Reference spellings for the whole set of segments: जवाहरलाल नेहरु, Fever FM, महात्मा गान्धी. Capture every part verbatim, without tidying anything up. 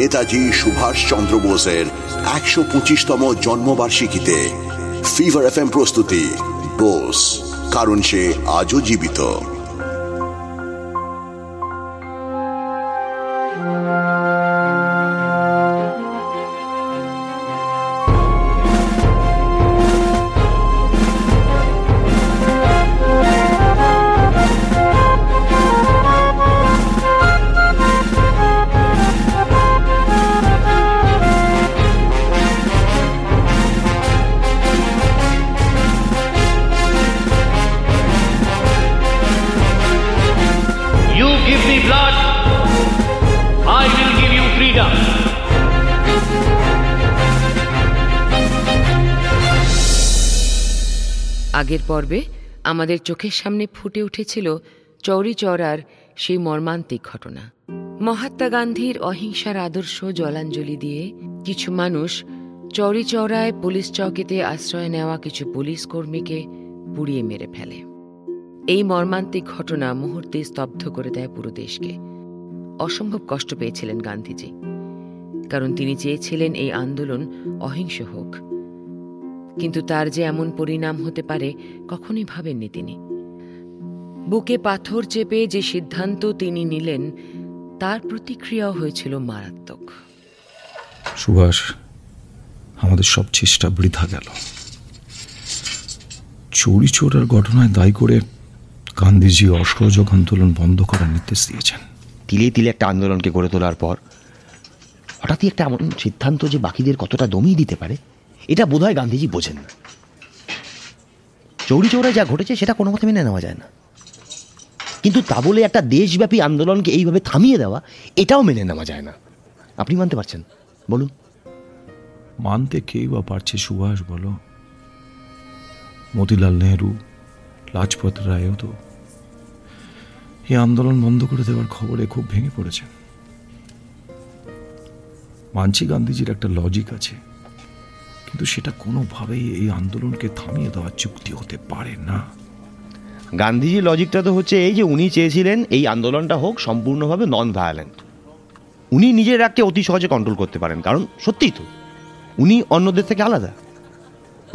নেতাজি সুভাষ চন্দ্র বোসের একশো পঁচিশতম জন্মবার্ষিকীতে ফিভার এফ এম প্রস্তুতি বোস, কারণ সে আজও জীবিত। আগের পর্বে আমাদের চোখের সামনে ফুটে উঠেছিল চৌরিচৌরার সেই মর্মান্তিক ঘটনা। মহাত্মা গান্ধীর অহিংসার আদর্শ জলাঞ্জলি দিয়ে কিছু মানুষ চৌরিচৌরায় পুলিশ চৌকিতে আশ্রয় নেওয়া কিছু পুলিশ কর্মীকে পুড়িয়ে মেরে ফেলে। এই মর্মান্তিক ঘটনা মুহূর্তে স্তব্ধ করে দেয় পুরো দেশকে। অসম্ভব কষ্ট পেয়েছিলেন গান্ধীজি, কারণ তিনি চেয়েছিলেন এই আন্দোলন অহিংস হোক, কিন্তু তার যে এমন পরিণাম হতে পারে কখনোই ভাবেননি তিনি। বুকে পাথর চেপে যে সিদ্ধান্ত তিনি নিলেন তার প্রতিক্রিয়াও হয়েছিল মারাত্মক। সুভাষ, আমাদের সব চেষ্টা বৃথা গেল। চৌরিচৌরার ঘটনায় দায়ী করে গান্ধীজি অসহযোগ আন্দোলন বন্ধ করার নির্দেশ দিয়েছেন। তিলে তিলে একটা আন্দোলনকে গড়ে তোলার পর হঠাৎই একটা এমন সিদ্ধান্ত যে বাকিদের কতটা দমিয়ে দিতে পারে, এটা বোধহয় গান্ধীজি বোঝেন না। চৌরিচৌরায় যা ঘটেছে সেটা কোনো মতে মেনে নেওয়া যায় না, কিন্তু তা বলে একটা দেশব্যাপী আন্দোলনকে এইভাবে থামিয়ে দেওয়া, এটাও মেনে নেওয়া যায় না। আপনি মানতে পারছেন? বলুন, মানতে কেই বা পারছে সুভাষ, বলো? মতিলাল নেহরু, লাজপত রায়ও তো এই আন্দোলন বন্ধ করে দেওয়ার খবরে খুব ভেঙে পড়েছেন। মানছি গান্ধীজির একটা লজিক আছে, কিন্তু সেটা কোনোভাবেই এই আন্দোলনকে থামিয়ে দেওয়ার যুক্তি হতে পারে না। গান্ধীজির লজিকটা তো হচ্ছে এই যে উনি চেয়েছিলেন এই আন্দোলনটা হোক সম্পূর্ণভাবে নন ভায়োলেন্ট। উনি নিজের রাগকে অতি সহজে কন্ট্রোল করতে পারেন, কারণ সত্যিই তো উনি অন্যদের থেকে আলাদা।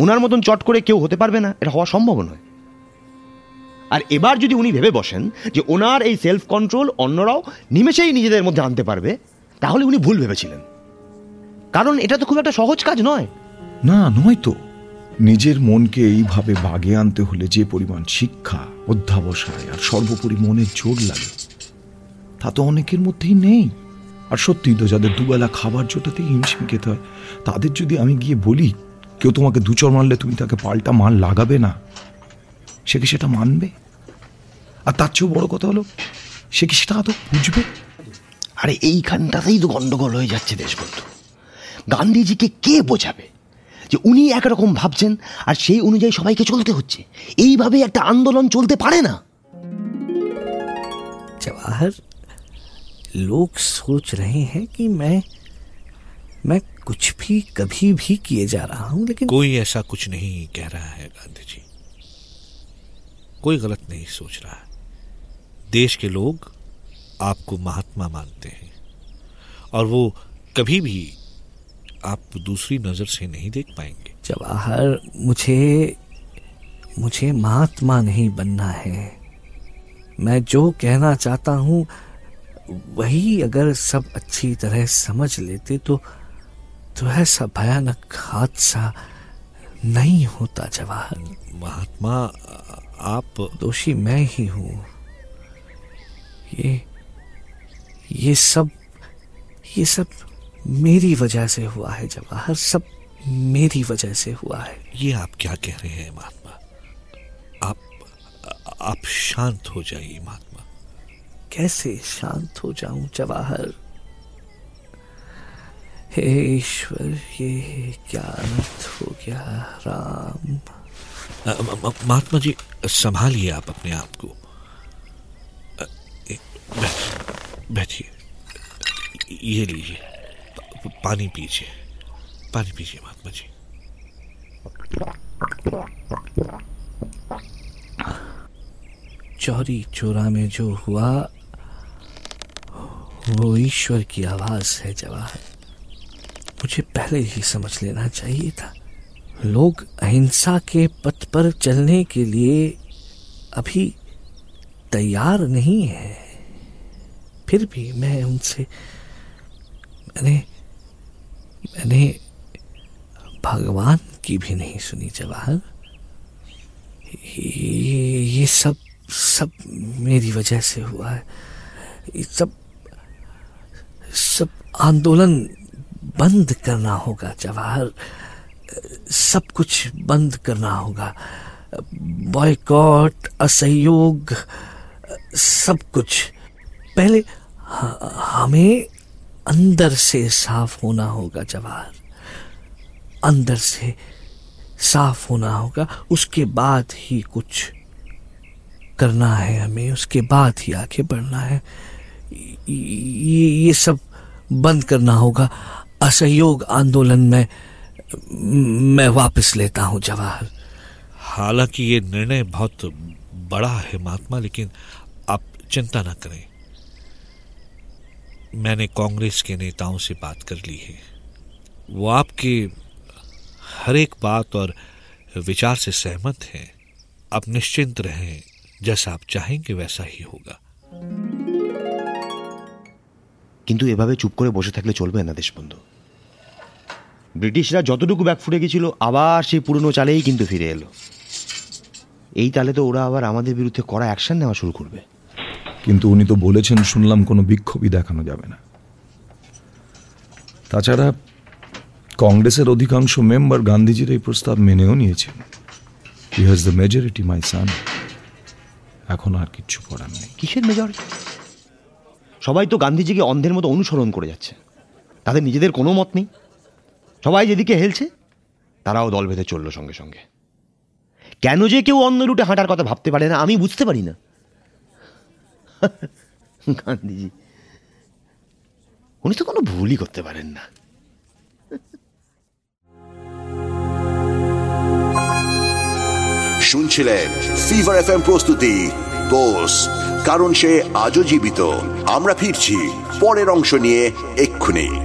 ওনার মতন চট করে কেউ হতে পারবে না, এটা হওয়া সম্ভব নয়। আর এবার যদি উনি ভেবে বসেন যে ওনার এই সেলফ কন্ট্রোল অন্যরাও নিমেষেই নিজেদের মধ্যে আনতে পারবে, তাহলে উনি ভুল ভেবেছিলেন, কারণ এটা তো খুব একটা সহজ কাজ নয়। না, নয় তো। নিজের মনকে এইভাবে বাগে আনতে হলে যে পরিমাণ শিক্ষা, অধ্যবসায় আর সর্বোপরি মনের জোর লাগে, তা তো অনেকের মধ্যেই নেই। আর সত্যিই তো, যাদের দুবেলা খাবার জোটাতেই হিমশিম খেতে হয়, তাদের যদি আমি গিয়ে বলি কেউ তোমাকে দুচর মারলে তুমি তাকে পাল্টা মার লাগাবে না, সে কি সেটা মানবে? আর তার চেয়েও বড় কথা হলো, সে কি সেটা আদৌ বুঝবে? আরে এইখানটাতেই তো গন্ডগোল হয়ে যাচ্ছে দেশবন্ধু। গান্ধীজিকে কে বোঝাবে যে উনি একরকম ভাবছেন আর সেই অনুযায়ী সবাইকে চলতে হচ্ছে? এইভাবে একটা আন্দোলন চলতে পারে না। जवाहर, लोग सोच रहे हैं कि मैं मैं कुछ भी कभी भी किए जा रहा हूं, लेकिन कोई ऐसा कुछ नहीं कह रहा है। गांधी जी कोई गलत नहीं सोच रहा है। देश के लोग आपको महात्मा मानते हैं और वो कभी भी आप दूसरी नजर से नहीं देख पाएंगे। जवाहर, मुझे मुझे महात्मा नहीं बनना है। मैं जो कहना चाहता हूँ वही अगर सब अच्छी तरह समझ लेते तो तो ऐसा भयानक हादसा नहीं होता। जवाहर, महात्मा आप दोषी मैं ही हूँ। ये ये सब ये सब मेरी वजह से हुआ है जवाहर, सब मेरी वजह से हुआ है। ये आप क्या कह रहे हैं महात्मा? आप आप शांत हो जाइए महात्मा। कैसे शांत हो जाऊं जवाहर? हे ईश्वर, ये क्या अर्थ हो गया? राम, महात्मा जी संभालिए आप अपने आप को। बैठिए, ये लीजिए, पानी पीजिए, पानी पीजिए महात्मा जी। चौरी चौरा में जो हुआ वो ईश्वर की आवाज़ है जवाहर। मुझे पहले ही समझ लेना चाहिए था। लोग अहिंसा के पथ पर चलने के लिए अभी तैयार नहीं है, फिर भी मैं उनसे मैंने मैंने भगवान की भी नहीं सुनी जवाहर। ये ये सब सब मेरी वजह से हुआ है। ये सब सब आंदोलन बंद करना होगा जवाहर, सब कुछ बंद करना होगा, बॉयकॉट, असहयोग, सब कुछ। पहले हमें अंदर से साफ होना होगा जवाहर, अंदर से साफ होना होगा, उसके बाद ही कुछ करना है हमें, उसके बाद ही आगे बढ़ना है। ये ये सब बंद करना होगा। असहयोग आंदोलन में मैं वापस लेता हूँ जवाहर। हालांकि ये निर्णय बहुत बड़ा है महात्मा, लेकिन आप चिंता ना करें, मैंने कांग्रेस के नेताओं से बात कर ली है, वो आपके हर एक बात और विचार से सहमत हैं। आप निश्चिंत रहें, जैसा आप चाहेंगे वैसा ही होगा। কিন্তু এভাবে চুপ করে বসে থাকলে চলবে না দেশবন্ধু। ব্রিটিশরা যতটুকু ব্যাকফুটে গিয়েছিল আবার সেই পুরনো চালেই কিন্তু ফিরে এলো। এই তালে তো ওরা আবার আমাদের বিরুদ্ধে কড়া অ্যাকশন নেওয়া শুরু করবে। কিন্তু উনি তো বলেছেন, শুনলাম, কোনো বিক্ষোভই দেখানো যাবে না। তাছাড়া কংগ্রেসের অধিকাংশ মেম্বার গান্ধীজির এই প্রস্তাব মেনেও নিয়েছেন। He has the majority my son. এখন আর কিচ্ছু করার নেই। কিসের মেজরিটি? সবাই তো গান্ধীজিকে অন্ধের মতো অনুসরণ করে যাচ্ছে, তাদের নিজেদের কোনো মত নেই। সবাই যেদিকে হেলছে তারাও দল ভেদে চলল সঙ্গে সঙ্গে। কেন যে কেউ অন্য রুটে হাঁটার কথা ভাবতে পারে না আমি বুঝতে পারি না। গান্ধীজি উনি তো কোনো ভুলই করতে পারেন না। শুনছিলেন ফিভার এফএম প্রস্তুতি বোস, কারণ সে আজও জীবিত। আমরা ফিরছি পরের অংশ নিয়ে এক্ষুনি।